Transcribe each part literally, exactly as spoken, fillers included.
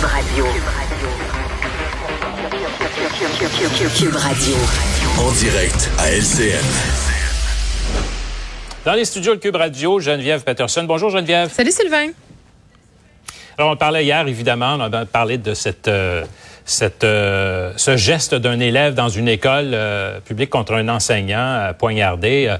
Cube Radio. Cube Radio. En direct à L C N. Dans les studios de Cube Radio, Geneviève Patterson. Bonjour Geneviève. Salut Sylvain. Alors on parlait hier, évidemment, on a parlé de cette... Euh, Cette, euh, ce geste d'un élève dans une école euh, publique contre un enseignant euh, poignardé, euh,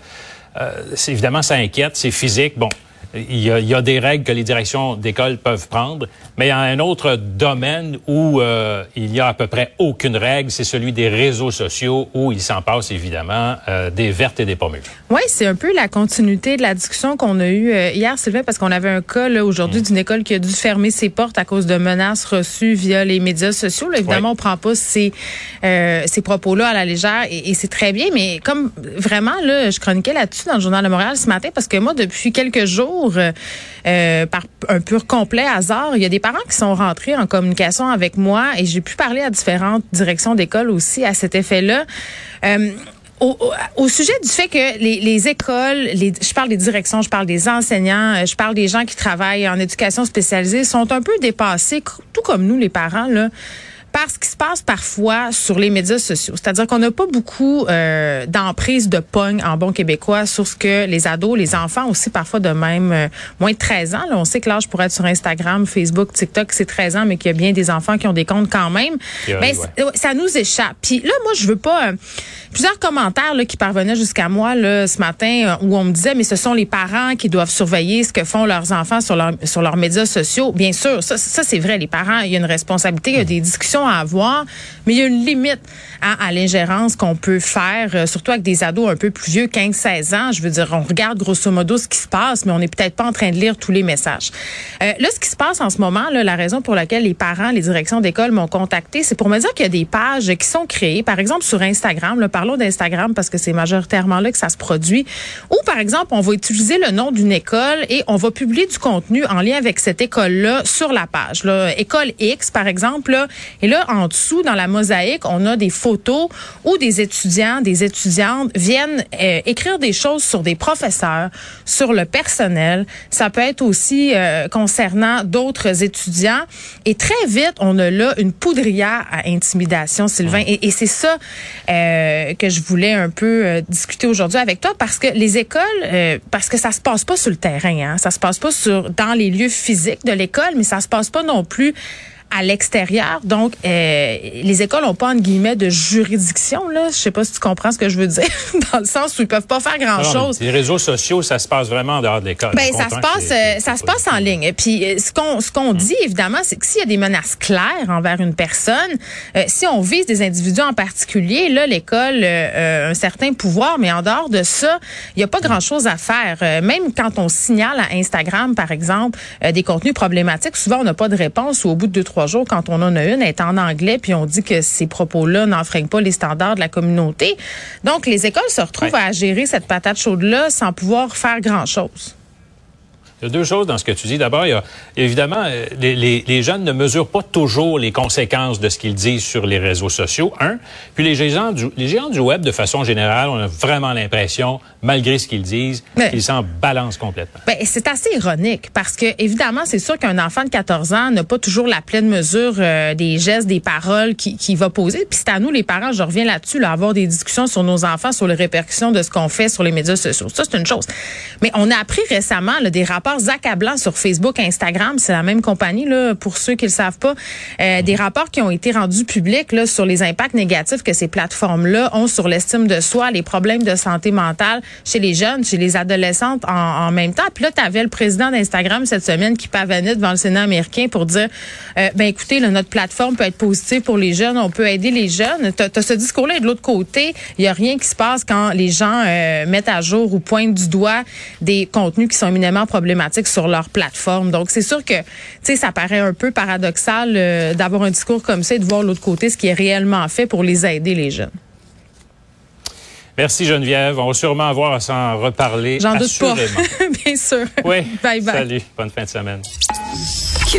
euh, c'est, évidemment, ça inquiète, c'est physique. Bon, il y a, il y a des règles que les directions d'école peuvent prendre, mais il y a un autre domaine où euh, il y a à peu près aucune règle, c'est celui des réseaux sociaux où il s'en passe, évidemment, euh, des vertes et des pommes. Oui, c'est un peu la continuité de la discussion qu'on a eue hier, Sylvain, parce qu'on avait un cas là, aujourd'hui mmh. d'une école qui a dû fermer ses portes à cause de menaces reçues via les médias sociaux. Là, évidemment, oui. On prend pas ces, euh, ces propos-là à la légère et, et c'est très bien, mais comme vraiment, là, je chroniquais là-dessus dans le Journal de Montréal ce matin parce que moi, depuis quelques jours, euh, par un pur complet hasard, il y a des parents qui sont rentrés en communication avec moi et j'ai pu parler à différentes directions d'école aussi à cet effet-là. Euh, au, au, au sujet du fait que les, les écoles, les, je parle des directions, je parle des enseignants, je parle des gens qui travaillent en éducation spécialisée, sont un peu dépassés, tout comme nous les parents, là, par ce qui se passe parfois sur les médias sociaux. C'est-à-dire qu'on n'a pas beaucoup euh, d'emprise de pogne en bon québécois sur ce que les ados, les enfants aussi parfois de même, euh, moins de treize ans. Là, on sait que l'âge pour être sur Instagram, Facebook, TikTok, c'est treize ans, mais qu'il y a bien des enfants qui ont des comptes quand même. Mais ben, ouais. ça nous échappe. Puis là, moi, je veux pas... Euh, plusieurs commentaires là, qui parvenaient jusqu'à moi là, ce matin où on me disait, mais ce sont les parents qui doivent surveiller ce que font leurs enfants sur, leur, sur leurs médias sociaux. Bien sûr, ça, ça c'est vrai. Les parents, il y a une responsabilité, il y a des discussions à avoir, mais il y a une limite à, à l'ingérence qu'on peut faire, euh, surtout avec des ados un peu plus vieux, quinze seize ans. Je veux dire, on regarde grosso modo ce qui se passe, mais on n'est peut-être pas en train de lire tous les messages. Euh, là, ce qui se passe en ce moment, là, la raison pour laquelle les parents, les directions d'école m'ont contacté, c'est pour me dire qu'il y a des pages qui sont créées, par exemple sur Instagram, là, parlons d'Instagram parce que c'est majoritairement là que ça se produit, où par exemple, on va utiliser le nom d'une école et on va publier du contenu en lien avec cette école-là sur la page. Là, école X, par exemple, là, et là, en dessous, dans la mosaïque, on a des photos où des étudiants, des étudiantes viennent euh, écrire des choses sur des professeurs, sur le personnel. Ça peut être aussi euh, concernant d'autres étudiants. Et très vite, on a là une poudrière à intimidation, Sylvain. Et, et c'est ça euh, que je voulais un peu euh, discuter aujourd'hui avec toi, parce que les écoles, euh, parce que ça se passe pas sur le terrain, hein. Ça se passe pas sur dans les lieux physiques de l'école, mais ça se passe pas non plus à l'extérieur. Donc, euh, les écoles n'ont pas, entre guillemets, de juridiction, là. Je sais pas si tu comprends ce que je veux dire, dans le sens où ils peuvent pas faire grand-chose. Les réseaux sociaux, ça se passe vraiment en dehors de l'école. Ben, ça se passe, c'est, c'est ça se passe en ligne. Et puis, ce qu'on, ce qu'on hum. dit, évidemment, c'est que s'il y a des menaces claires envers une personne, euh, si on vise des individus en particulier, là, l'école euh, a un certain pouvoir, mais en dehors de ça, il y a pas grand-chose à faire. Euh, même quand on signale à Instagram, par exemple, euh, des contenus problématiques, souvent, on n'a pas de réponse ou au bout de deux, trois jours, quand on en a une, elle est en anglais, puis on dit que ces propos-là n'enfreignent pas les standards de la communauté. Donc, les écoles se retrouvent ouais. à gérer cette patate chaude-là sans pouvoir faire grand-chose. Il y a deux choses dans ce que tu dis. D'abord, il y a, évidemment, les, les, les jeunes ne mesurent pas toujours les conséquences de ce qu'ils disent sur les réseaux sociaux, un. Puis les géants du, les géants du web, de façon générale, on a vraiment l'impression, malgré ce qu'ils disent, mais, qu'ils s'en balancent complètement. Ben, c'est assez ironique parce que, évidemment, c'est sûr qu'un enfant de quatorze ans n'a pas toujours la pleine mesure euh, des gestes, des paroles qu'il qui va poser. Puis c'est à nous, les parents, je reviens là-dessus, là, avoir des discussions sur nos enfants, sur les répercussions de ce qu'on fait sur les médias sociaux. Ça, c'est une chose. Mais on a appris récemment là, des rapports accablants sur Facebook, Instagram, c'est la même compagnie là pour ceux qui le savent pas, euh, des rapports qui ont été rendus publics là sur les impacts négatifs que ces plateformes là ont sur l'estime de soi, les problèmes de santé mentale chez les jeunes, chez les adolescentes en, en même temps. Puis là tu avais le président d'Instagram cette semaine qui pavanait devant le Sénat américain pour dire euh, ben écoutez, là, notre plateforme peut être positive pour les jeunes, on peut aider les jeunes. T'as, t'as ce discours là et de l'autre côté, il y a rien qui se passe quand les gens euh, mettent à jour ou pointent du doigt des contenus qui sont éminemment problématiques sur leur plateforme. Donc, c'est sûr que, tu sais, ça paraît un peu paradoxal euh, d'avoir un discours comme ça et de voir de l'autre côté ce qui est réellement fait pour les aider, les jeunes. Merci, Geneviève. On va sûrement avoir à s'en reparler. J'en doute pas. Bien sûr. Oui. Bye bye. Salut. Bonne fin de semaine.